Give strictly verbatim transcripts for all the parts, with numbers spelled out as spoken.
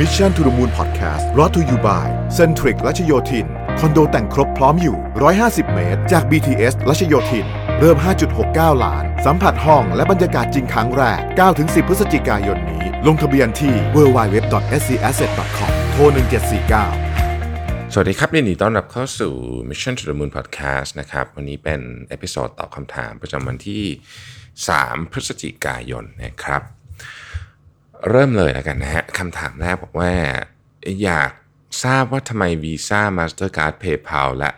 Mission to the Moon Podcast brought to you by Centric รัชโยธินคอนโดแต่งครบพร้อมอยู่หนึ่งร้อยห้าสิบเมตรจาก บี ที เอส รัชโยธินเริ่ม ห้าจุดหกเก้า ล้านสัมผัสห้องและบรรยากาศจริงครั้งแรก เก้าถึงสิบ พฤศจิกายนนี้ลงทะเบียนที่ ดับเบิลยู ดับเบิลยู ดับเบิลยู ดอท เอส ซี แอสเซท ดอท คอม โทร หนึ่งเจ็ดสี่เก้า สวัสดีครับยินดีต้อนรับเข้าสู่ Mission to the Moon Podcast นะครับวันนี้เป็นเอพิโซดตอบคำถามประจำวันที่สามพฤศจิกายนนะครับเริ่มเลยแล้วกันนะฮะคำถามแรกบอกว่าอยากทราบว่าทำไม Visa MasterCard PayPal และ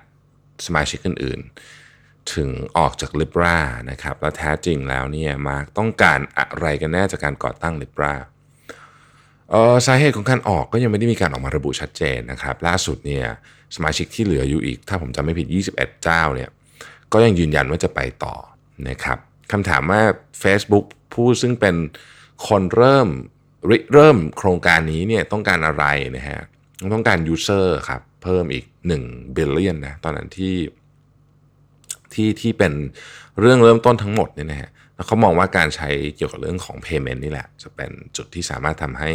สมาชิกอื่นๆถึงออกจาก Libra นะครับแล้วแท้จริงแล้วเนี่ยมาร์คต้องการอะไรกันแน่จากการก่อตั้ง Libra เอ่อสาเหตุของการออกก็ยังไม่ได้มีการออกมาระบุชัดเจนนะครับล่าสุดเนี่ยสมาชิกที่เหลืออยู่อีกถ้าผมจำไม่ผิดยี่สิบเอ็ดเจ้าเนี่ยก็ยังยืนยันว่าจะไปต่อนะครับคำถามว่า Facebook ผู้ซึ่งเป็นคนเริ่มเริ่มโครงการนี้เนี่ยต้องการอะไรนะฮะต้องการยูเซอร์ครับเพิ่มอีกหนึ่ง billion นะตอนนั้นที่ที่ที่เป็นเรื่องเริ่มต้นทั้งหมดเนี่ยนะฮะแล้วเขามองว่าการใช้เกี่ยวกับเรื่องของ payment นี่แหละจะเป็นจุดที่สามารถทำให้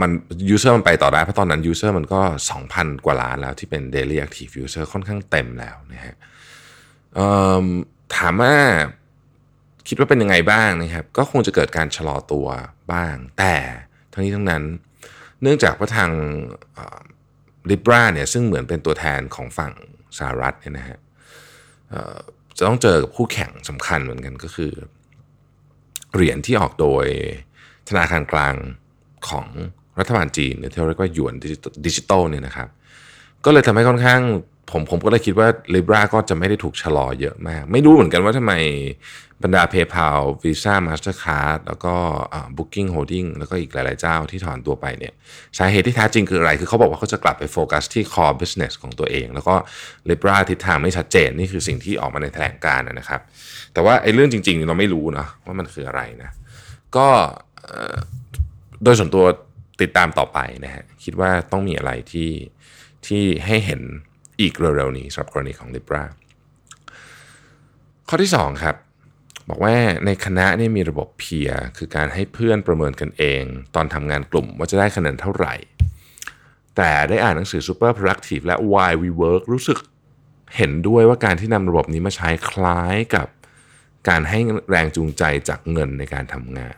มันยูเซอร์มันไปต่อได้เพราะตอนนั้นยูเซอร์มันก็ สองพัน กว่าล้านแล้วที่เป็น daily active user ค่อนข้างเต็มแล้วนะฮะถามว่าคิดว่าเป็นยังไงบ้างนะครับก็คงจะเกิดการชะลอตัวบ้างแต่ทั้งนี้ทั้งนั้นเนื่องจากว่าทาง Libra เนี่ยซึ่งเหมือนเป็นตัวแทนของฝั่งสหรัฐเนี่ยนะฮะจะต้องเจอกับคู่แข่งสำคัญเหมือนกันก็คือเหรียญที่ออกโดยธนาคารกลางของรัฐบาลจีนหรือที่เรียกว่าหยวนดิจิตอลเนี่ยนะครับก็เลยทำให้ค่อนข้างผมผมก็เลยคิดว่า Libra ก็จะไม่ได้ถูกชะลอเยอะมากไม่รู้เหมือนกันว่าทำไมบรรดา PayPal Visa MasterCard แล้วก็ Booking Holding แล้วก็อีกหลายๆเจ้าที่ถอนตัวไปเนี่ยสาเหตุที่แท้จริงคืออะไรคือเขาบอกว่าเขาจะกลับไปโฟกัสที่ Core Business ของตัวเองแล้วก็ Libra ทิศทางไม่ชัดเจนนี่คือสิ่งที่ออกมาในแถลงการณ์นะครับแต่ว่าไอ้เรื่องจริงๆเราไม่รู้นะว่ามันคืออะไรนะก็โดยส่วนตัวติดตามต่อไปนะฮะคิดว่าต้องมีอะไรที่ที่ให้เห็นอีกเร็วๆนี้สำหรับกรณีของ Libra ข้อที่สองครับบอกว่าในคณะนี่มีระบบเพียร์คือการให้เพื่อนประเมินกันเองตอนทำงานกลุ่มว่าจะได้คะแนนเท่าไหร่แต่ได้อ่านหนังสือ Super Productive และ Why We Work รู้สึกเห็นด้วยว่าการที่นำระบบนี้มาใช้คล้ายกับการให้แรงจูงใจจากเงินในการทำงาน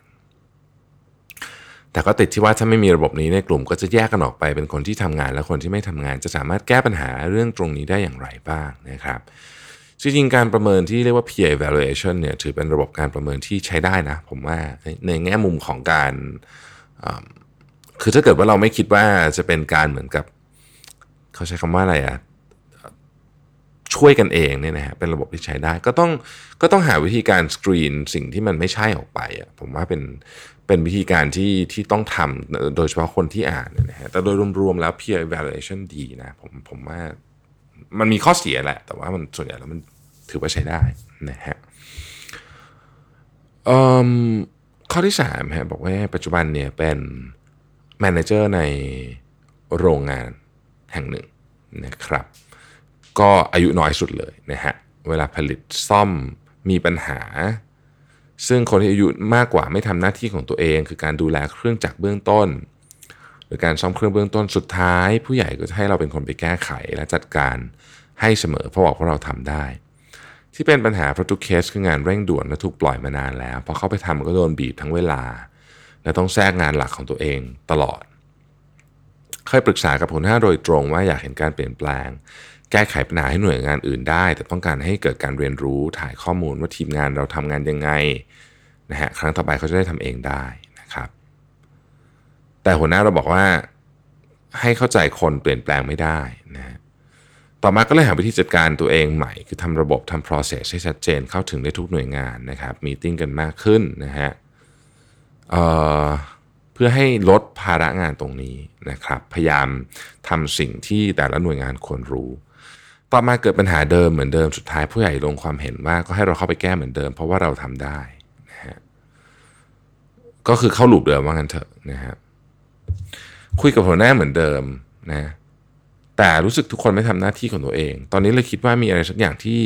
แต่ก็ติดที่ว่าถ้าไม่มีระบบนี้ในกลุ่มก็จะแยกกันออกไปเป็นคนที่ทำงานและคนที่ไม่ทำงานจะสามารถแก้ปัญหาเรื่องตรงนี้ได้อย่างไรบ้างนะครับจริงๆการประเมินที่เรียกว่า peer evaluation เนี่ยถือเป็นระบบการประเมินที่ใช้ได้นะผมว่าในแง่มุมของการคือถ้าเกิดว่าเราไม่คิดว่าจะเป็นการเหมือนกับเขาใช้คำว่าอะไรอะช่วยกันเองเนี่ยนะฮะเป็นระบบที่ใช้ได้ก็ต้องก็ต้องหาวิธีการสกรีนสิ่งที่มันไม่ใช่ออกไปอะผมว่าเป็นเป็นวิธีการที่ที่ต้องทำโดยเฉพาะคนที่อ่านนะฮะแต่โดยรวมๆแล้ว peer evaluation ดีนะผมผมว่ามันมีข้อเสียแหละแต่ว่ามันส่วนใหญ่แล้วมันถือว่าใช้ได้นะฮะข้อที่สามฮะบอกว่าปัจจุบันเนี่ยเป็น manager ในโรงงานแห่งหนึ่งนะครับก็อายุน้อยสุดเลยนะฮะเวลาผลิตซ่อมมีปัญหาซึ่งคนที่อายุมากกว่าไม่ทำหน้าที่ของตัวเองคือการดูแลเครื่องจักรเบื้องต้นหรือการซ่อมเครื่องเบื้องต้นสุดท้ายผู้ใหญ่ก็ให้เราเป็นคนไปแก้ไขและจัดการให้เสมอเพราะบอกว่าเราทำได้ที่เป็นปัญหาเพราะทุกเคสคืองานเร่งด่วนและถูกปล่อยมานานแล้วพอเข้าไปทำก็โดนบีบทั้งเวลาและต้องแทรกงานหลักของตัวเองตลอดเคยปรึกษากับหัวหน้าโดยตรงว่าอยากเห็นการเปลี่ยนแปลงแก้ไขปัญหาให้หน่วยงานอื่นได้แต่ต้องการให้เกิดการเรียนรู้ถ่ายข้อมูลว่าทีมงานเราทำงานยังไงนะฮะครั้งต่อไปเขาจะได้ทำเองได้นะครับแต่หัวหน้าเราบอกว่าให้เข้าใจคนเปลี่ยนแปลงไม่ได้นะฮะต่อมาก็เลยหาวิธีจัดการตัวเองใหม่คือทำระบบทำ process ให้ชัดเจนเข้าถึงได้ทุกหน่วยงานนะครับมีติ้งกันมากขึ้นนะฮะเอ่อเพื่อให้ลดภาระงานตรงนี้นะครับพยายามทำสิ่งที่แต่ละหน่วยงานควรรู้ต่อมาเกิดปัญหาเดิมเหมือนเดิมสุดท้ายผู้ใหญ่ลงความเห็นว่าก็ให้เราเข้าไปแก้เหมือนเดิมเพราะว่าเราทำได้นะฮะก็คือเข้าลูปเดิมว่างั้นเถอะนะฮะคุยกับหัวหน้าเหมือนเดิมนะแต่รู้สึกทุกคนไม่ทำหน้าที่ของตัวเองตอนนี้เลยคิดว่ามีอะไรสักอย่างที่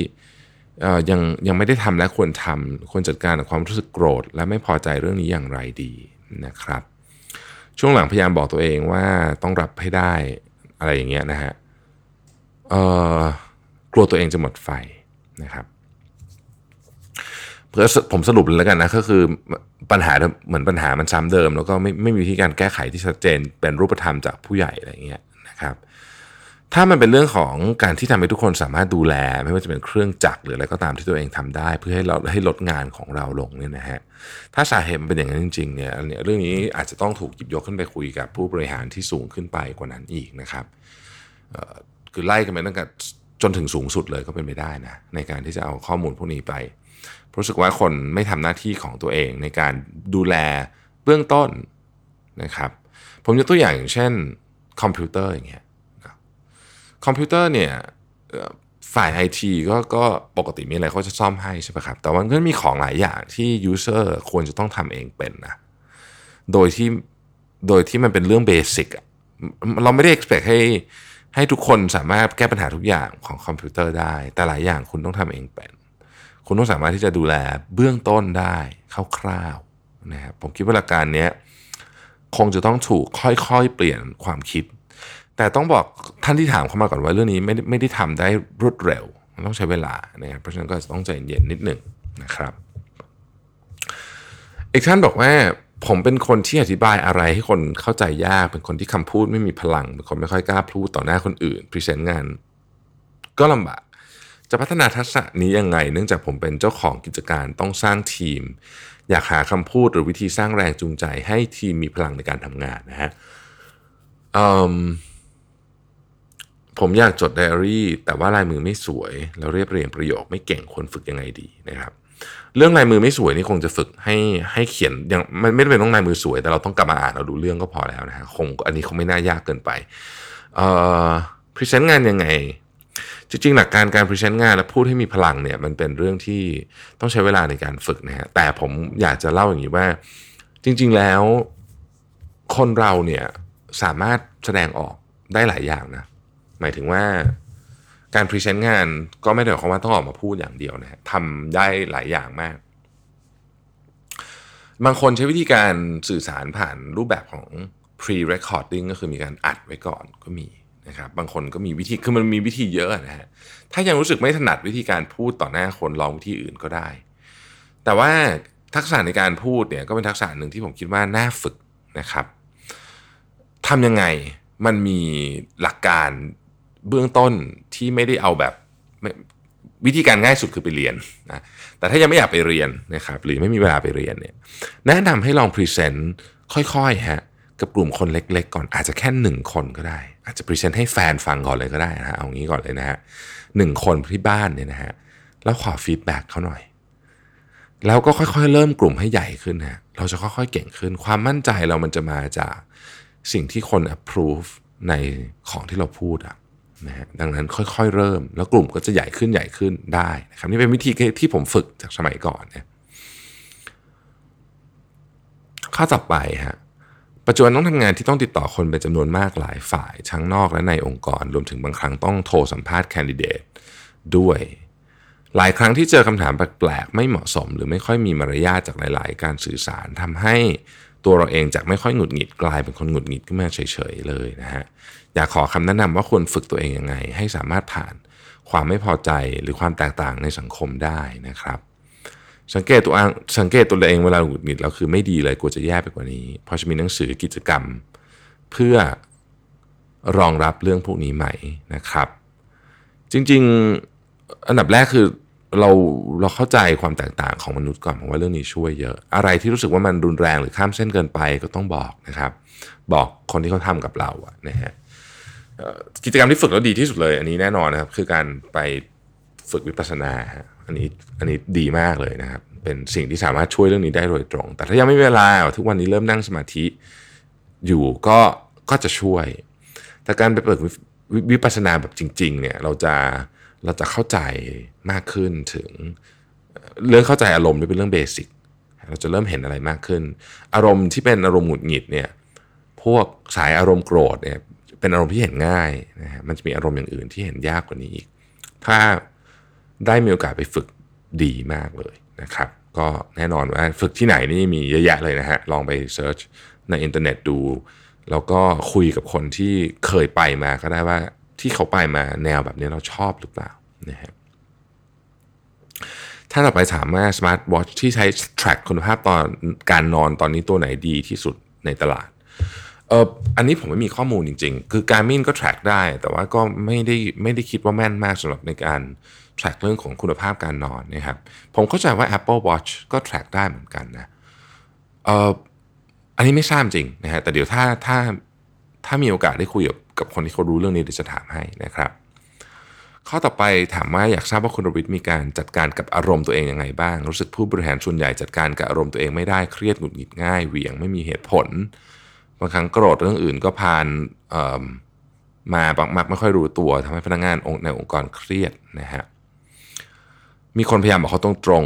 เอ่อยังยังไม่ได้ทำและควรทำควรจัดการกับความรู้สึกโกรธและไม่พอใจเรื่องนี้อย่างไรดีนะครับ ช่วงหลังพยายามบอกตัวเองว่าต้องรับให้ได้อะไรอย่างเงี้ยนะฮะเอ่อกลัวตัวเองจะหมดไฟนะครับเพื่อผมสรุปเลยแล้วกันนะก็คือปัญหาเหมือนปัญหามันซ้ำเดิมแล้วก็ไม่ไม่มีวิธีการแก้ไขที่ชัดเจนเป็นรูปธรรมจากผู้ใหญ่อะไรอย่างเงี้ยนะครับถ้ามันเป็นเรื่องของการที่ทำให้ทุกคนสามารถดูแลไม่ว่าจะเป็นเครื่องจักรหรืออะไรก็ตามที่ตัวเองทำได้เพื่อให้เราให้ลดงานของเราลงเนี่ยนะฮะถ้าสาเหตุมันเป็นอย่างนั้นจริงๆเนี่ยเรื่องนี้อาจจะต้องถูกหยิบยกขึ้นไปคุยกับผู้บริหารที่สูงขึ้นไปกว่านั้นอีกนะครับคือไล่กันไปตั้งแต่จนถึงสูงสุดเลยก็เป็นไปได้นะในการที่จะเอาข้อมูลพวกนี้ไปรู้สึกว่าคนไม่ทำหน้าที่ของตัวเองในการดูแลเบื้องต้นนะครับผมยกตัวอย่างอย่างเช่นคอมพิวเตอร์อย่างเงี้ยคอมพิวเตอร์เนี่ยฝ่าย ไอ ที ก็ก็ปกติมีอะไรเขาจะซ่อมให้ใช่ไหมครับแต่มันก็มีของหลายอย่างที่ user ควรจะต้องทำเองเป็นนะโดยที่โดยที่มันเป็นเรื่องเบสิกเราไม่ได้ expect ให้ให้ทุกคนสามารถแก้ปัญหาทุกอย่างของคอมพิวเตอร์ได้แต่หลายอย่างคุณต้องทำเองเป็นคุณต้องสามารถที่จะดูแลเบื้องต้นได้คร่าวๆนะครับผมคิดว่าหลักการนี้คงจะต้องถูกค่อยๆเปลี่ยนความคิดแต่ต้องบอกท่านที่ถามเข้ามาก่อนว่าเรื่องนี้ไม่ได้ไม่ได้ทำได้รวดเร็วมันต้องใช้เวลานะครับเพราะฉะนั้นก็ต้องใจเย็นนิดหนึ่งนะครับอีกท่านบอกว่าผมเป็นคนที่อธิบายอะไรให้คนเข้าใจยากเป็นคนที่คำพูดไม่มีพลังเป็นคนไม่ค่อยกล้าพูดต่อหน้าคนอื่นพรีเซนต์งานก็ลำบากจะพัฒนาทักษะนี้ยังไงเนื่องจากผมเป็นเจ้าของกิจการต้องสร้างทีมอยากหาคำพูดหรือวิธีสร้างแรงจูงใจให้ทีมมีพลังในการทำงานนะฮะผมอยากจดไดอารี่แต่ว่าลายมือไม่สวยแล้วเรียบเรียงประโยคไม่เก่งควรฝึกยังไงดีนะครับเรื่องลายมือไม่สวยนี่คงจะฝึกให้ให้เขียนอย่างมันไม่ได้เป็นต้องลายมือสวยแต่เราต้องกลับมาอ่านเราดูเรื่องก็พอแล้วนะฮะคงอันนี้คงไม่น่ายากเกินไปเอ่อพรีเซนต์งานยังไงจริงๆหลักการการพรีเซนต์งานและพูดให้มีพลังเนี่ยมันเป็นเรื่องที่ต้องใช้เวลาในการฝึกนะฮะแต่ผมอยากจะเล่าอย่างนี้ว่าจริงๆแล้วคนเราเนี่ยสามารถแสดงออกได้หลายอย่างนะหมายถึงว่าการพรีเซนต์งานก็ไม่ได้หมายความว่าต้องออกมาพูดอย่างเดียวนะฮะทำได้หลายอย่างมากบางคนใช้วิธีการสื่อสารผ่านรูปแบบของ pre-recording ก็คือมีการอัดไว้ก่อนก็มีนะครับบางคนก็มีวิธีคือมันมีวิธีเยอะนะฮะถ้ายังรู้สึกไม่ถนัดวิธีการพูดต่อหน้าคนลองวิธีอื่นก็ได้แต่ว่าทักษะในการพูดเนี่ยก็เป็นทักษะหนึ่งที่ผมคิดว่าน่าฝึกนะครับทำยังไงมันมีหลักการเบื้องต้นที่ไม่ได้เอาแบบวิธีการง่ายสุดคือไปเรียนนะแต่ถ้ายังไม่อยากไปเรียนนะครับหรือไม่มีเวลาไปเรียนเนี่ยแนะนำให้ลองพรีเซนต์ค่อยๆฮะกับกลุ่มคนเล็กๆก่อนอาจจะแค่หนึ่งคนก็ได้อาจจะพรีเซนต์ให้แฟนฟังก่อนเลยก็ได้นะฮะเอางี้ก่อนเลยนะฮะหนึ่งคนที่บ้านเนี่ยนะฮะแล้วขอฟีดแบคเขาหน่อยแล้วก็ค่อยๆเริ่มกลุ่มให้ใหญ่ขึ้นฮะเราจะค่อยๆเก่งขึ้นความมั่นใจเรามันจะมาจากสิ่งที่คน approve ในของที่เราพูดอ่ะนะฮะดังนั้นค่อยๆเริ่มแล้วกลุ่มก็จะใหญ่ขึ้นใหญ่ขึ้นได้นะครับนี่เป็นวิธีที่ผมฝึกจากสมัยก่อนเนี่ยข้อต่อไปฮะปัจจุบันต้องทำงานที่ต้องติดต่อคนเป็นจำนวนมากหลายฝ่ายทั้งนอกและในองค์กรรวมถึงบางครั้งต้องโทรสัมภาษณ์แคนดิเดตด้วยหลายครั้งที่เจอคำถามแปลกๆไม่เหมาะสมหรือไม่ค่อยมีมารยาทจากหลายๆการสื่อสารทำให้ตัวเราเองจากไม่ค่อยหงุดหงิดกลายเป็นคนหงุดหงิดขึ้นมาเฉยๆเลยนะฮะอยากขอคำแนะนำว่าควรฝึกตัวเองยังไงให้สามารถผ่านความไม่พอใจหรือความแตกต่างในสังคมได้นะครับสังเกตตัวเองสังเกตตัวเองเวลาหงุดหงิดเราคือไม่ดีเลยกลัวจะแย่ไปกว่านี้พอจะมีหนังสือกิจกรรมเพื่อรองรับเรื่องพวกนี้ไหมนะครับจริงๆอันดับแรกคือเราเราเข้าใจความแตกต่างของมนุษย์ก่อนเพราะว่าเรื่องนี้ช่วยเยอะอะไรที่รู้สึกว่ามันรุนแรงหรือข้ามเส้นเกินไปก็ต้องบอกนะครับบอกคนที่เขาทำกับเราอะนะฮะกิจกรรมที่ฝึกแล้วดีที่สุดเลยอันนี้แน่นอนนะครับคือการไปฝึกวิปัสสนาอันนี้อันนี้ดีมากเลยนะครับเป็นสิ่งที่สามารถช่วยเรื่องนี้ได้โดยตรงแต่ถ้ายังไม่มีเวลาทุกวันนี้เริ่มนั่งสมาธิอยู่ก็ก็จะช่วยแต่การไปเปิดวิปัสสนาแบบจริงๆเนี่ยเราจะเราจะเข้าใจมากขึ้นถึงเรื่องเข้าใจอารมณ์นี่เป็นเรื่องเบสิกเราจะเริ่มเห็นอะไรมากขึ้นอารมณ์ที่เป็นอารมณ์หงุดหงิดเนี่ยพวกสายอารมณ์โกรธเนี่ยเป็นอารมณ์ที่เห็นง่ายนะฮะมันจะมีอารมณ์อย่างอื่นที่เห็นยากกว่านี้อีกถ้าได้มีโอกาสไปฝึกดีมากเลยนะครับ ก็แน่นอนว่าฝึกที่ไหนนี่มีเยอะแยะเลยนะฮะลองไปเสิร์ชในอินเทอร์เน็ตดูแล้วก็คุยกับคนที่เคยไปมาก็ได้ว่าที่เขาไปมาแนวแบบนี้เราชอบหรือเปล่านะฮะถ้าเราไปถามว่าสมาร์ทวอทช์ที่ใช้ track คุณภาพตอนการนอนตอนนี้ตัวไหนดีที่สุดในตลาดเอออันนี้ผมไม่มีข้อมูลจริงๆคือ Garmin ก็ track ได้แต่ว่าก็ไม่ได้ไม่ได้คิดว่าแม่นมากสำหรับในการ track เรื่องของคุณภาพการนอนนะครับผมเข้าใจว่า Apple Watch ก็ track ได้เหมือนกันนะเอออันนี้ไม่ทราบจริงนะฮะแต่เดี๋ยวถ้าถ้าถ้ามีโอกาสได้คุยกับกับคนที่เขารู้เรื่องนี้เดี๋ยวจะถามให้นะครับข้อต่อไปถามว่าอยากทราบว่าคุณรวิทย์มีการจัดการกับอารมณ์ตัวเองยังไงบ้างรู้สึกผู้บริหารส่วนใหญ่จัดการกับอารมณ์ตัวเองไม่ได้เครียดหงุดหงิดง่ายเหวี่ยงไม่มีเหตุผลบางครั้งโกรธเรื่องอื่นก็พานมาบางมักไม่ค่อยรู้ตัวทำให้พนักงานในองค์กรเครียดนะฮะมีคนพยายามบอกเขาตรงตรง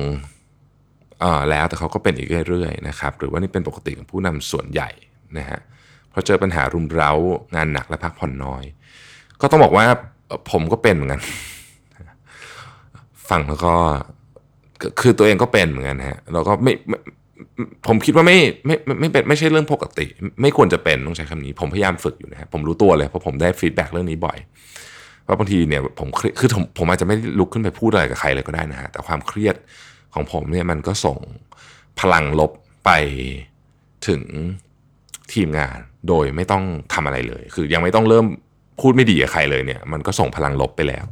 แล้วแต่เขาก็เป็นอีกเรื่อยๆนะครับหรือว่านี่เป็นปกติของผู้นำส่วนใหญ่นะฮะพอเจอปัญหารุมเร้างานหนักและพักผ่อนน้อยก็ต้องบอกว่าผมก็เป็นเหมือนกันฟังแล้วก็คือตัวเองก็เป็นเหมือนกันฮะแล้วก็ไม่ผมคิดว่าไม่ไม่ไม่เป็นไม่ใช่เรื่องปกติไม่ควรจะเป็นต้องใช้คำนี้ผมพยายามฝึกอยู่นะครับผมรู้ตัวเลยเพราะผมได้ฟีดแบ็กเรื่องนี้บ่อยว่าบางทีเนี่ยผมคือผมผมอาจจะไม่ลุกขึ้นไปพูดอะไรกับใครเลยก็ได้นะฮะแต่ความเครียดของผมเนี่ยมันก็ส่งพลังลบไปถึงทีมงานโดยไม่ต้องทำอะไรเลยคือยังไม่ต้องเริ่มพูดไม่ดีกับใครเลยเนี่ยมันก็ส่งพลังลบไปแล้ว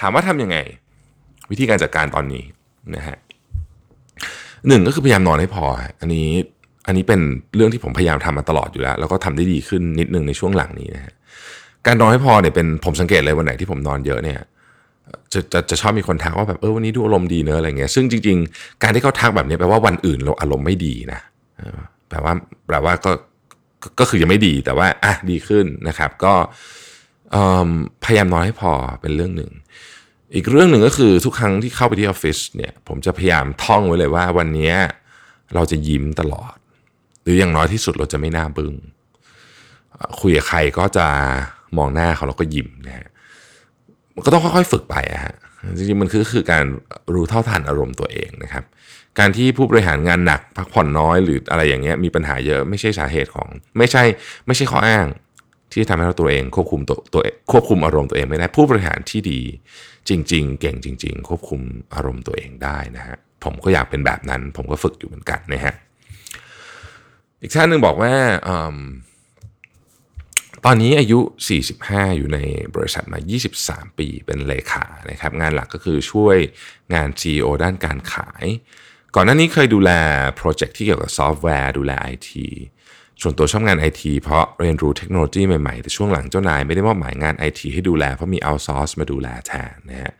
ถามว่าทำยังไงวิธีการจัดการตอนนี้นะฮะหนึ่งก็คือพยายามนอนให้พออันนี้อันนี้เป็นเรื่องที่ผมพยายามทำมาตลอดอยู่แล้วแล้วก็ทำได้ดีขึ้นนิดนึงในช่วงหลังนี้นะฮะการนอนให้พอเนี่ยเป็นผมสังเกตเลยวันไหนที่ผมนอนเยอะเนี่ยจะจะจะชอบมีคนทักว่าแบบเออวันนี้ดูอารมณ์ดีเนอะอะไรเงี้ยซึ่งจริงๆการที่เขาทักแบบนี้แปลว่าวันอื่นเราอารมณ์ไม่ดีนะแปลว่าแปลว่าก็ก็คือยังไม่ดีแต่ว่าอ่ะดีขึ้นนะครับก็พยายามนอนให้พอเป็นเรื่องหนึ่งอีกเรื่องหนึ่งก็คือทุกครั้งที่เข้าไปที่ออฟฟิศเนี่ยผมจะพยายามท่องไว้เลยว่าวันนี้เราจะยิ้มตลอดหรืออย่างน้อยที่สุดเราจะไม่หน้าบึ้งคุยกับใครก็จะมองหน้าเขาแล้วก็ยิ้มนะฮะก็ต้องค่อยๆฝึกไปอะฮะจริงๆมันคือคือการรู้เท่าทันอารมณ์ตัวเองนะครับการที่ผู้บริหารงานหนักพักผ่อนน้อยหรืออะไรอย่างเงี้ยมีปัญหาเยอะไม่ใช่สาเหตุของไม่ใช่ไม่ใช่ข้ออ้างที่ทำให้เราตัวเองควบคุมตัวตัวควบคุมอารมณ์ตัวเองไม่ได้ผู้บริหารที่ดีจริงๆเก่งจริงๆควบคุมอารมณ์ตัวเองได้นะฮะผมก็อยากเป็นแบบนั้นผมก็ฝึกอยู่เหมือนกันนะฮะอีกท่านหนึ่งบอกว่าตอนนี้อายุสี่สิบห้าอยู่ในบริษัทมายี่สิบสามปีเป็นเลขานะครับงานหลักก็คือช่วยงาน ซี อี โอ ด้านการขายก่อนหน้านี้เคยดูแลโปรเจกต์ที่เกี่ยวกับซอฟต์แวร์ดูแล ไอ ที ส่วนตัวชอบงาน ไอ ที เพราะเรียนรู้เทคโนโลยีใหม่ๆแต่ช่วงหลังเจ้านายไม่ได้มอบหมายงาน ไอ ที ให้ดูแลเพราะมีเอาท์ซอร์สมาดูแลแทนนะฮะ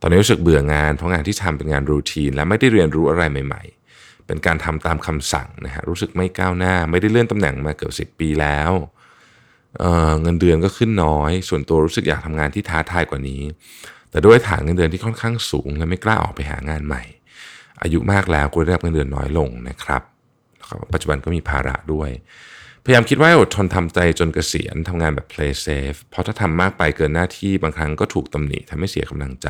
ตอนนี้รู้สึกเบื่องานเพราะงานที่ทำเป็นงานรูทีนและไม่ได้เรียนรู้อะไรใหม่ๆเป็นการทำตามคำสั่งนะฮะรู้สึกไม่ก้าวหน้าไม่ได้เลื่อนตำแหน่งมาเกือบสิบปีแล้วเอ่อเงินเดือนก็ขึ้นน้อยส่วนตัวรู้สึกอยากทำงานที่ท้าทายกว่านี้แต่ด้วยฐานเงินเดือนที่ค่อนข้างสูงและไม่กล้าออกไปหางานใหม่อายุมากแล้วควรได้รับเงินเดือนน้อยลงนะครับปัจจุบันก็มีภาระด้วยพยายามคิดว่าอดทนทำใจจนเกษียณทำงานแบบ play safe เพราะถ้าทำมากไปเกินหน้าที่บางครั้งก็ถูกตำหนิทำให้เสียกำลังใจ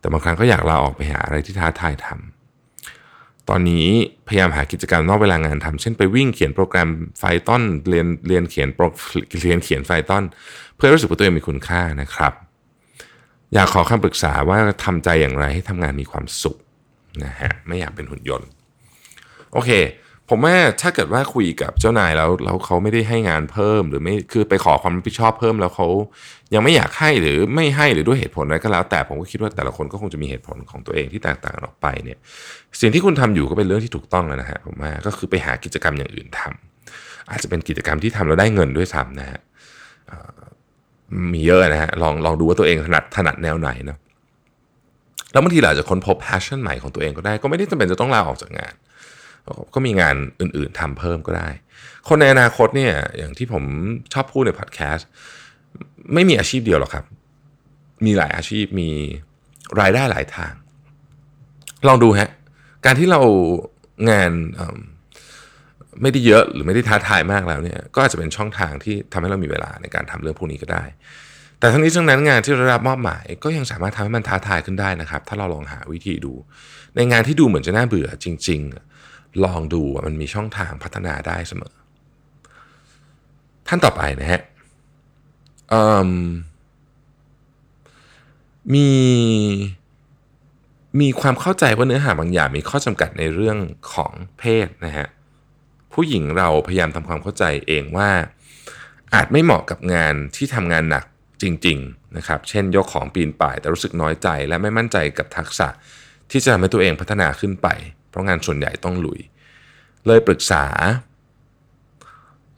แต่บางครั้งก็อยากลาออกไปหาอะไรที่ท้าทายทำตอนนี้พยายามหากิจกรรมนอกเวลางานทำเช่นไปวิ่งเขียนโปรแกรมไฟต้อนเรียนเรียนเขียนโปรเรียนเขียนไฟต้อนเพื่อรู้สึกว่าตัวเองมีคุณค่านะครับอยากขอคำปรึกษาว่าทำใจอย่างไรให้ทำงานมีความสุขนะฮะไม่อยากเป็นหุ่นยนต์โอเคผมว่าถ้าเกิดว่าคุยกับเจ้านายแล้วแล้วเขาไม่ได้ให้งานเพิ่มหรือไม่คือไปขอความรับผิดชอบเพิ่มแล้วเขายังไม่อยากให้หรือไม่ให้หรือด้วยเหตุผลอะไรก็แล้วแต่ผมก็คิดว่าแต่ละคนก็คงจะมีเหตุผลของตัวเองที่แตกต่างออกไปเนี่ยสิ่งที่คุณทำอยู่ก็เป็นเรื่องที่ถูกต้องแล้วนะฮะผมว่าก็คือไปหากิจกรรมอย่างอื่นทำอาจจะเป็นกิจกรรมที่ทำแล้วได้เงินด้วยซ้ำนะฮะมีเยอะนะฮะลองลองดูว่าตัวเองถนัดถนัดแนวไหนนะแล้วบางทีเราจะค้นพบ passion ใหม่ของตัวเองก็ได้ก็ไม่ได้จำเป็นจะต้องลาออกจากงานก็มีงานอื่นๆทำเพิ่มก็ได้คนในอนาคตเนี่ยอย่างที่ผมชอบพูดในพอดแคสต์ไม่มีอาชีพเดียวหรอกครับมีหลายอาชีพมีรายได้หลายทางลองดูฮะการที่เรางานไม่ได้เยอะหรือไม่ได้ท้าทายมากแล้วเนี่ยก็อาจจะเป็นช่องทางที่ทำให้เรามีเวลาในการทำเรื่องพวกนี้ก็ได้แต่ทั้งนี้ทั้งนั้นงานที่เราได้รับมอบหมายก็ยังสามารถทำให้มันท้าทายขึ้นได้นะครับถ้าเราลองหาวิธีดู ในงานที่ดูเหมือนจะน่าเบื่อจริงๆลองดูว่ามันมีช่องทางพัฒนาได้เสมอท่านต่อไปนะฮะมีมีความเข้าใจว่าเนื้อหาบางอย่างมีข้อจำกัดในเรื่องของเพศนะฮะผู้หญิงเราพยายามทำความเข้าใจเองว่าอาจไม่เหมาะกับงานที่ทำงานหนักจริงๆนะครับเช่นยกของปีนป่ายแต่รู้สึกน้อยใจและไม่มั่นใจกับทักษะที่จะทำให้ตัวเองพัฒนาขึ้นไปเพราะงานส่วนใหญ่ต้องลุยเลยปรึกษา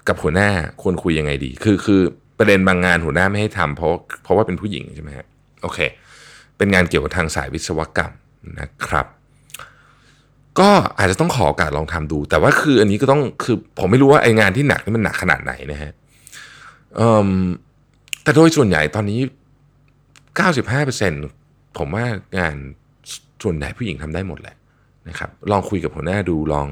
กับหัวหน้าควรคุยยังไงดีคือคือประเด็นบางงานหัวหน้าไม่ให้ทำเพราะเพราะว่าเป็นผู้หญิงใช่ไหมฮะโอเคเป็นงานเกี่ยวกับทางสายวิศวกรรมนะครับก็อาจจะต้องขอโอกาสลองทำดูแต่ว่าคืออันนี้ก็ต้องคือผมไม่รู้ว่าไอ้งานที่หนักนี่มันหนักขนาดไหนนะฮะแต่โดยส่วนใหญ่ตอนนี้ เก้าสิบห้าเปอร์เซ็นต์ ผมว่างานส่วนใหญ่ผู้หญิงทำได้หมดแหละนะครับลองคุยกับหัวหน้าดูลอง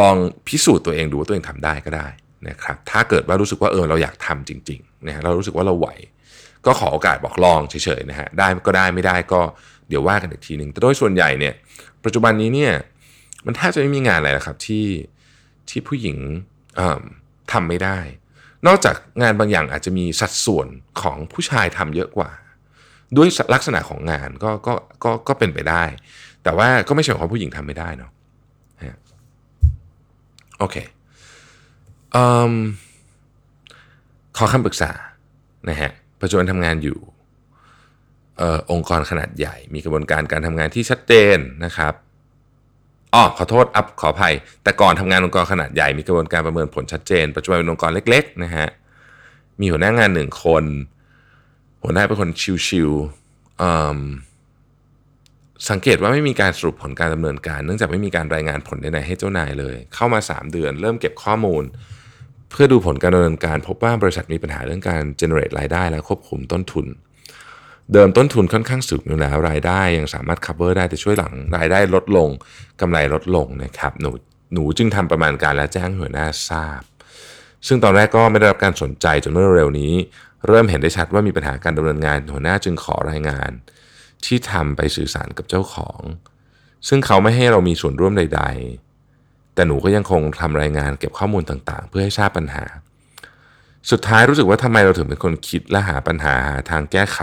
ลองพิสูจน์ตัวเองดูว่าตัวเองทำได้ก็ได้นะครับถ้าเกิดว่ารู้สึกว่าเออเราอยากทำจริงๆนะเรารู้สึกว่าเราไหวก็ขอโอกาสบอกลองเฉยๆนะฮะได้ก็ได้ไม่ได้ก็เดี๋ยวว่ากันอีกทีนึงแต่โดยส่วนใหญ่เนี่ยปัจจุบันนี้เนี่ยมันแทบจะไม่มีงานอะไรแล้วครับที่ที่ผู้หญิงทำไม่ได้นอกจากงานบางอย่างอาจจะมีสัดส่วนของผู้ชายทำเยอะกว่าด้วยลักษณะของงานก็ก็ก็ก็เป็นไปได้แต่ว่าก็ไม่ใช่ของผู้หญิงทำไม่ได้เนาะโอเคขอคำปรึกษานะฮะปัจจุบันทำงานอยู่เอ่อองค์กรขนาดใหญ่มีกระบวนการการทำงานที่ชัดเจนนะครับอ๋อขอโทษอัพขออภัยแต่ก่อนทำงานองค์กรขนาดใหญ่มีกระบวนการประเมินผลชัดเจนปัจจุบันเป็นองค์กรเล็กๆนะฮะมีหัวหน้างานหนึ่งคนหัวหน้าเป็นคนชิวๆเอ่อสังเกตว่าไม่มีการสรุปผลการดำเนินการเนื่องจากไม่มีการรายงานผลใดๆให้เจ้านายเลยเข้ามาสามเดือนเริ่มเก็บข้อมูลเพื่อดูผลการดำเนินการพบว่าบริษัทมีปัญหาเรื่องการ generate รายได้และควบคุมต้นทุนเดิมต้นทุนค่อนข้างสูงอยู่แล้วรายได้ยังสามารถ cover ได้แต่ช่วงหลังรายได้ลดลงกำไรลดลงนะครับหนูหนูจึงทำประมาณการและแจ้งหัวหน้าทราบซึ่งตอนแรกก็ไม่ได้รับการสนใจจนเมื่อเร็วนี้เริ่มเห็นได้ชัดว่ามีปัญหาการดำเนินงานหัวหน้าจึงขอรายงานที่ทำไปสื่อสารกับเจ้าของซึ่งเขาไม่ให้เรามีส่วนร่วมใดๆแต่หนูก็ยังคงทำรายงานเก็บข้อมูลต่างๆเพื่อให้ทราบปัญหาสุดท้ายรู้สึกว่าทำไมเราถึงเป็นคนคิดและหาปัญหาทางแก้ไข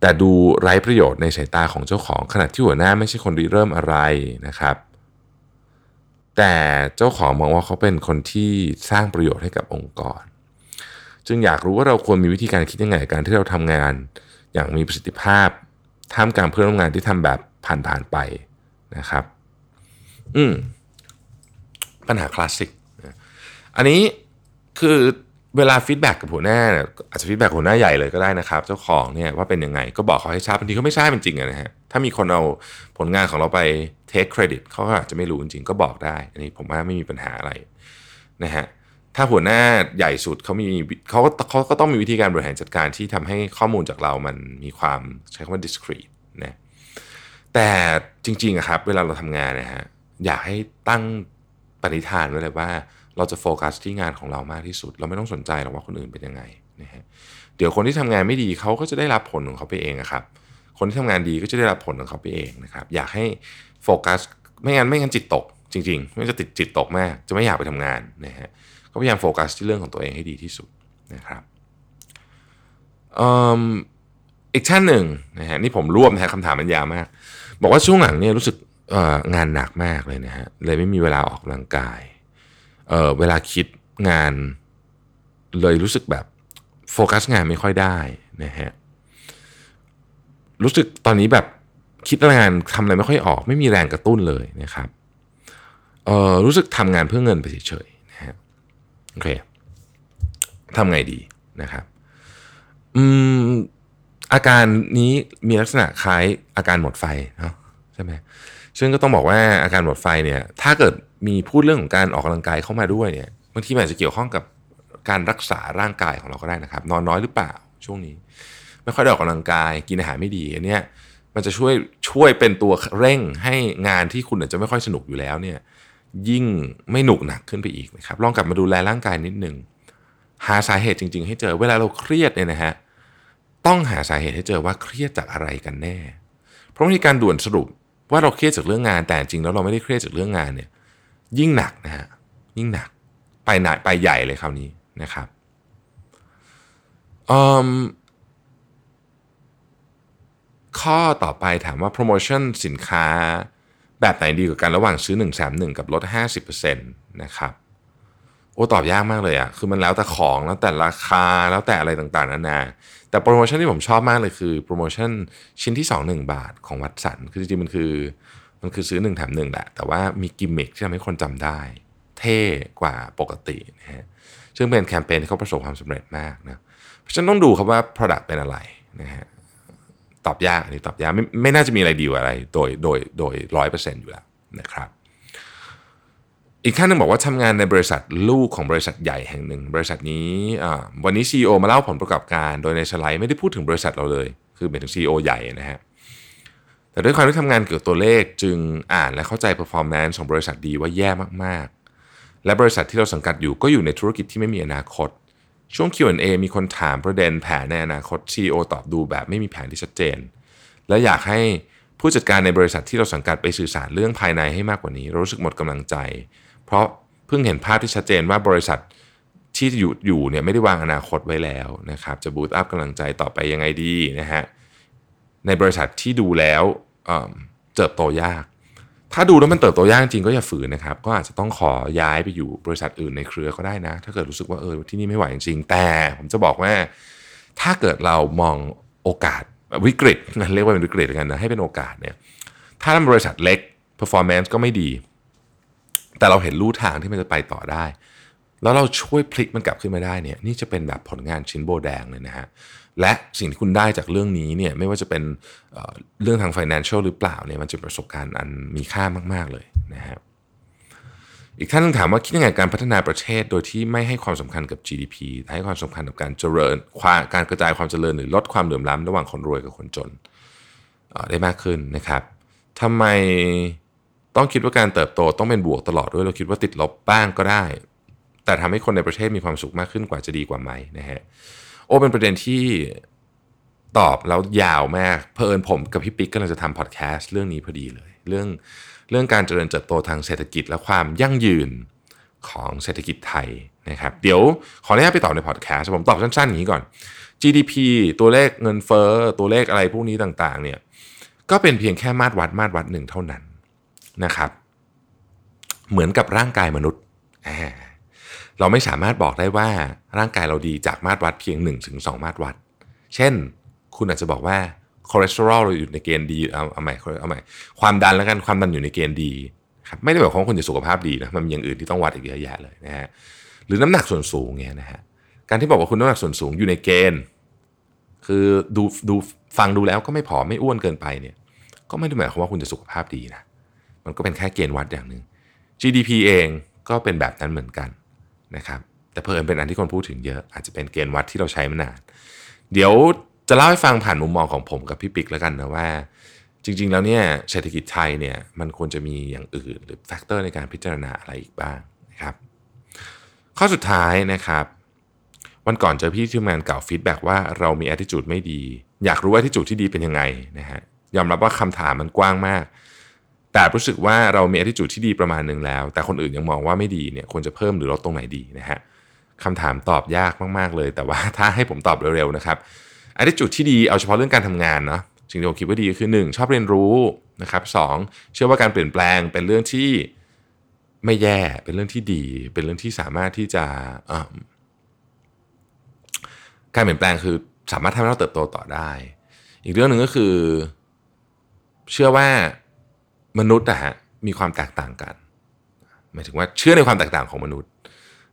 แต่ดูไร้ประโยชน์ในสายตาของเจ้าของขณะที่หัวหน้าไม่ใช่คนริเริ่มอะไรนะครับแต่เจ้าของมองว่าเขาเป็นคนที่สร้างประโยชน์ให้กับองค์กรจึงอยากรู้ว่าเราควรมีวิธีการคิดยังไงการที่เราทำงานอย่างมีประสิทธิภาพท่ามกลางเพื่อนร่วมงานที่ทำแบบผ่านๆไปนะครับอืมปัญหาคลาสสิกอันนี้คือเวลาฟีดแบ็กกับหัวหน้าเนี่ยอาจจะฟีดแบ็กหัวหน้าใหญ่เลยก็ได้นะครับเจ้าของเนี่ยว่าเป็นยังไงก็บอกเขาให้ทราบบางทีเขาไม่ทราบเป็นจริงอะนะฮะถ้ามีคนเอาผลงานของเราไปเทคเครดิตเขาอาจจะไม่รู้จริงก็บอกได้อันนี้ผมว่าไม่มีปัญหาอะไรนะฮะถ้าหัวหน้าใหญ่สุดเขามีเขาก็เขาก็ต้องมีวิธีการบริหารจัดการที่ทำให้ข้อมูลจากเรามันมีความใช้คำว่า discrete นะแต่จริงๆครับเวลาเราทำงานนะฮะอยากให้ตั้งปณิธานไว้เลยว่าเราจะโฟกัสที่งานของเรามากที่สุดเราไม่ต้องสนใจหรอกว่าคนอื่นเป็นยังไงนะฮะเดี๋ยวคนที่ทำงานไม่ดีเขาก็จะได้รับผลของเขาไปเองครับคนที่ทำงานดีก็จะได้รับผลของเขาไปเองนะครับอยากให้โฟกัสไม่งั้นไม่งั้นจิตตกจริงๆมันจะติดจิตตกมากจะไม่อยากไปทำงานนะฮะก็พยายามโฟกัสที่เรื่องของตัวเองให้ดีที่สุดนะครับอีกท่านหนึ่งนะฮะนี่ผมรวบนะฮะคำถามมันยาวมากบอกว่าช่วงหลังเนี่ยรู้สึกงานหนักมากเลยนะฮะเลยไม่มีเวลาออกกำลังกายเอ่อเวลาคิดงานเลยรู้สึกแบบโฟกัสงานไม่ค่อยได้นะฮะรู้สึกตอนนี้แบบคิดงานทำอะไรไม่ค่อยออกไม่มีแรงกระตุ้นเลยนะครับเอ่อรู้สึกทำงานเพื่อเงินไปเฉยๆนะฮะโอเคทำไงดีนะครับอืมอาการนี้มีลักษณะคล้ายอาการหมดไฟเนาะใช่ไหมซึ่งก็ต้องบอกว่าอาการหมดไฟเนี่ยถ้าเกิดมีพูดเรื่องของการออกกำลังกายเข้ามาด้วยเนี่ยบางทีมันอาจจะเกี่ยวข้องกับการรักษาร่างกายของเราก็ได้นะครับนอนน้อยหรือเปล่าช่วงนี้ไม่ค่อยได้ออกกำลังกายกินอาหารไม่ดีอันเนี้ยมันจะช่วยช่วยเป็นตัวเร่งให้งานที่คุณอาจจะไม่ค่อยสนุกอยู่แล้วเนี่ยยิ่งไม่หนุกหนักขึ้นไปอีกนะครับลองกลับมาดูแลร่างกายนิดนึงหาสาเหตุจริงๆให้เจอเวลาเราเครียดเนี่ยนะฮะต้องหาสาเหตุให้เจอว่าเครียดจากอะไรกันแน่เพราะวิธีการด่วนสรุป ว่าเราเครียดจากเรื่องงานแต่จริงแล้วเราไม่ได้เครียดจากเรื่องงานเนี่ยยิ่งหนักนะฮะยิ่งหนักไปหนักไปใหญ่เลยคราวนี้นะครับอืมข้อต่อไปถามว่าโปรโมชั่นสินค้าแบบไหนดีกว่ากันระหว่างซื้อหนึ่ง สาม หนึ่งกับลด ห้าสิบเปอร์เซ็นต์ นะครับโอ้ตอบยากมากเลยอ่ะคือมันแล้วแต่ของแล้วแต่ราคาแล้วแต่อะไรต่างๆนานาแต่โปรโมชั่นที่ผมชอบมากเลยคือโปรโมชั่นชิ้นที่สอง หนึ่งบาทของวัตสันคือจริงๆมันคือมันคือซื้อหนึ่งแถมหนึ่งแหละแต่ว่ามีกิมมิคที่ทำให้คนจำได้เท่กว่าปกตินะฮะซึ่งเป็นแคมเปญที่เขาประสบความสำเร็จมากนะเพราะฉะนั้นต้องดูครับว่า product เป็นอะไรนะฮะตอบยากอันนี้ตอบยากไม่ไม่น่าจะมีอะไรดีกว่าอะไรโดยโดยโดย ร้อยเปอร์เซ็นต์ อยู่แล้วนะครับอีกท่านนึงบอกว่าทำงานในบริษัทลูกของบริษัทใหญ่แห่งหนึ่งบริษัทนี้วันนี้ ซี อี โอ มาเล่าผลประกอบการโดยในสไลด์ไม่ได้พูดถึงบริษัทเราเลยคือเป็นถึง ซี อี โอ ใหญ่นะฮะแต่ด้วยความที่ทำงานเกี่ยวกับตัวเลขจึงอ่านและเข้าใจ performance ของบริษัทดีว่าแย่มากๆและบริษัทที่เราสังกัดอยู่ก็อยู่ในธุรกิจที่ไม่มีอนาคตช่วง คิว แอนด์ เอ มีคนถามประเด็นแผนในอนาคต ซี อี โอ ตอบดูแบบไม่มีแผนที่ชัดเจนและอยากให้ผู้จัดการในบริษัทที่เราสังกัดไปสื่อสารเรื่องภายในให้มากกว่านี้รู้สึกหมดกำลังใจเพราะเพิ่งเห็นภาพที่ชัดเจนว่าบริษัทที่อยู่อยู่เนี่ยไม่ได้วางอนาคตไว้แล้วนะครับจะบูสต์อัพกำลังใจต่อไปยังไงดีนะฮะในบริษัทที่ดูแล้วเติบโตยากถ้าดูแล้วมันเติบโตยากจริงก็อย่าฝืนนะครับก็อาจจะต้องขอย้ายไปอยู่บริษัทอื่นในเครือก็ได้นะถ้าเกิดรู้สึกว่าเออที่นี่ไม่ไหวจริงแต่ผมจะบอกว่าถ้าเกิดเรามองโอกาสวิกฤตเรียกว่าเป็นวิกฤตกันนะให้เป็นโอกาสเนี่ยถ้าบริษัทเล็ก performance ก็ไม่ดีแต่เราเห็นลู่ทางที่มันจะไปต่อได้แล้วเราช่วยพลิกมันกลับขึ้นมาได้เนี่ยนี่จะเป็นแบบผลงานชิ้นโบแดงเลยนะฮะและสิ่งที่คุณได้จากเรื่องนี้เนี่ยไม่ว่าจะเป็นเรื่องทาง financial หรือเปล่าเนี่ยมันจะประสบการณ์อันมีค่ามากๆเลยนะฮะอีกท่านนึงถามว่าคิดยังไงการพัฒนาประเทศโดยที่ไม่ให้ความสำคัญกับ จี ดี พี แต่ให้ความสำคัญกับการเจริญการกระจายความเจริญหรือลดความเหลื่อมล้ำระหว่างคนรวยกับคนจนได้มากขึ้นนะครับทำไมต้องคิดว่าการเติบโตต้องเป็นบวกตลอดด้วยเราคิดว่าติดลบบ้างก็ได้แต่ทำให้คนในประเทศมีความสุขมากขึ้นกว่าจะดีกว่าไหมนะฮะโอ้เป็นประเด็นที่ตอบแล้วยาวมากเผอิญผมกับพี่ปิ๊กกำลังจะทำพอดแคสต์เรื่องนี้พอดีเลยเรื่องเรื่องการเจริญเติบโตทางเศรษฐกิจและความยั่งยืนของเศรษฐกิจไทยนะครับเดี๋ยวขออนุญาตไปตอบในพอดแคสต์ผมตอบสั้นๆอย่างนี้ก่อน จี ดี พี ตัวเลขเงินเฟ้อตัวเลขอะไรพวกนี้ต่างๆเนี่ยก็เป็นเพียงแค่มาตรวัดมาตรวัดหนึ่งเท่านั้นนะครับเหมือนกับร่างกายมนุษย์เราไม่สามารถบอกได้ว่าร่างกายเราดีจากมาตรวัดเพียง หนึ่งถึงสอง มาตรวัดเช่นคุณอาจจะบอกว่าคอเลสเตอรอลเราอยู่ในเกณฑ์ดีเอาเอาใหม่เอาใหม่ความดันแล้วกันความดันอยู่ในเกณฑ์ดีครับไม่ได้แบบของคุณจะสุขภาพดีนะมันมีอย่างอื่นที่ต้องวัดอีกเยอะแยะเลยนะฮะหรือน้ำหนักส่วนสูงเงี้ยนะฮะการที่บอกว่าคุณน้ำหนักส่วนสูงอยู่ในเกณฑ์คือดูดูฟังดูแล้วก็ไม่ผอมไม่อ้วนเกินไปเนี่ยก็ไม่ได้หมายความว่าคุณจะสุขภาพดีนะมันก็เป็นแค่เกณฑ์วัดอย่างนึง จี ดี พี เองก็เป็นแบบนั้นเหมือนกันนะครับแต่เพิ่มเป็นอันที่คนพูดถึงเยอะอาจจะเป็นเกณฑ์วัดที่เราใช้มานานเดี๋ยวจะเล่าให้ฟังผ่านมุมมองของผมกับพี่ปิ๊กแล้วกันนะว่าจริงๆแล้วเนี่ยเศรษฐกิจไทยเนี่ยมันควรจะมีอย่างอื่นหรือแฟกเตอร์ในการพิจารณาอะไรอีกบ้างนะครับข้อสุดท้ายนะครับวันก่อนเจอพี่ที่ทำงานเก่าฟีดแบ็กว่าเรามีแอททิจูดไม่ดีอยากรู้ว่าแอททิจูดที่ดีเป็นยังไงนะฮะยอมรับว่าคำถามมันกว้างมากแต่รู้สึกว่าเรามี attitude ที่ดีประมาณนึงแล้วแต่คนอื่นยังมองว่าไม่ดีเนี่ยควรจะเพิ่มหรือลดตรงไหนดีนะฮะคำถามตอบยากมากๆเลยแต่ว่าถ้าให้ผมตอบเร็วๆนะครับ attitude ที่ดีเอาเฉพาะเรื่องการทำงานเนาะสิ่งที่ผมคิดว่าดีคือหนึ่งชอบเรียนรู้นะครับสองเชื่อว่าการเปลี่ยนแปลงเป็นเรื่องที่ไม่แย่เป็นเรื่องที่ดีเป็นเรื่องที่สามารถที่จะการเปลี่ยนแปลงคือสามารถทำให้เราเติบโตต่อได้อีกเรื่องนึงก็คือเชื่อว่ามนุษย์นะฮะมีความแตกต่างกันหมายถึงว่าเชื่อในความแตกต่างของมนุษย์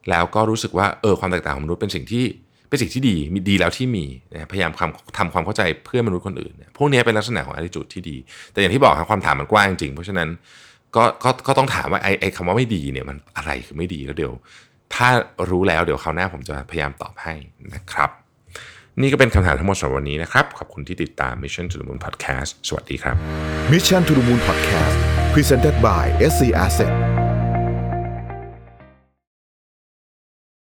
แล้วก็รู้สึกว่าเออความแตกต่างของมนุษย์เป็นสิ่งที่เป็นสิ่งที่ดีมีดีแล้วที่มีนะพยายามทำความเข้าใจเพื่อนมนุษย์คนอื่นนะพวกนี้เป็นลักษณะของ attitude ที่ดีแต่อย่างที่บอกครับความถามมันกว้างจริงเพราะฉะนั้นก็ก็ก็ต้องถามว่าไอ้ไอ้คำว่าไม่ดีเนี่ยมันอะไรคือไม่ดีแล้วเดี๋ยวถ้ารู้แล้วเดี๋ยวคราวหน้าผมจะพยายามตอบให้นะครับนี่ก็เป็นคำถามทั้งหมดสำหรับวันนี้นะครับขอบคุณที่ติดตาม Mission to the Moon Podcast สวัสดีครับ Mission to the Moon Podcast Presented by เอส ซี Asset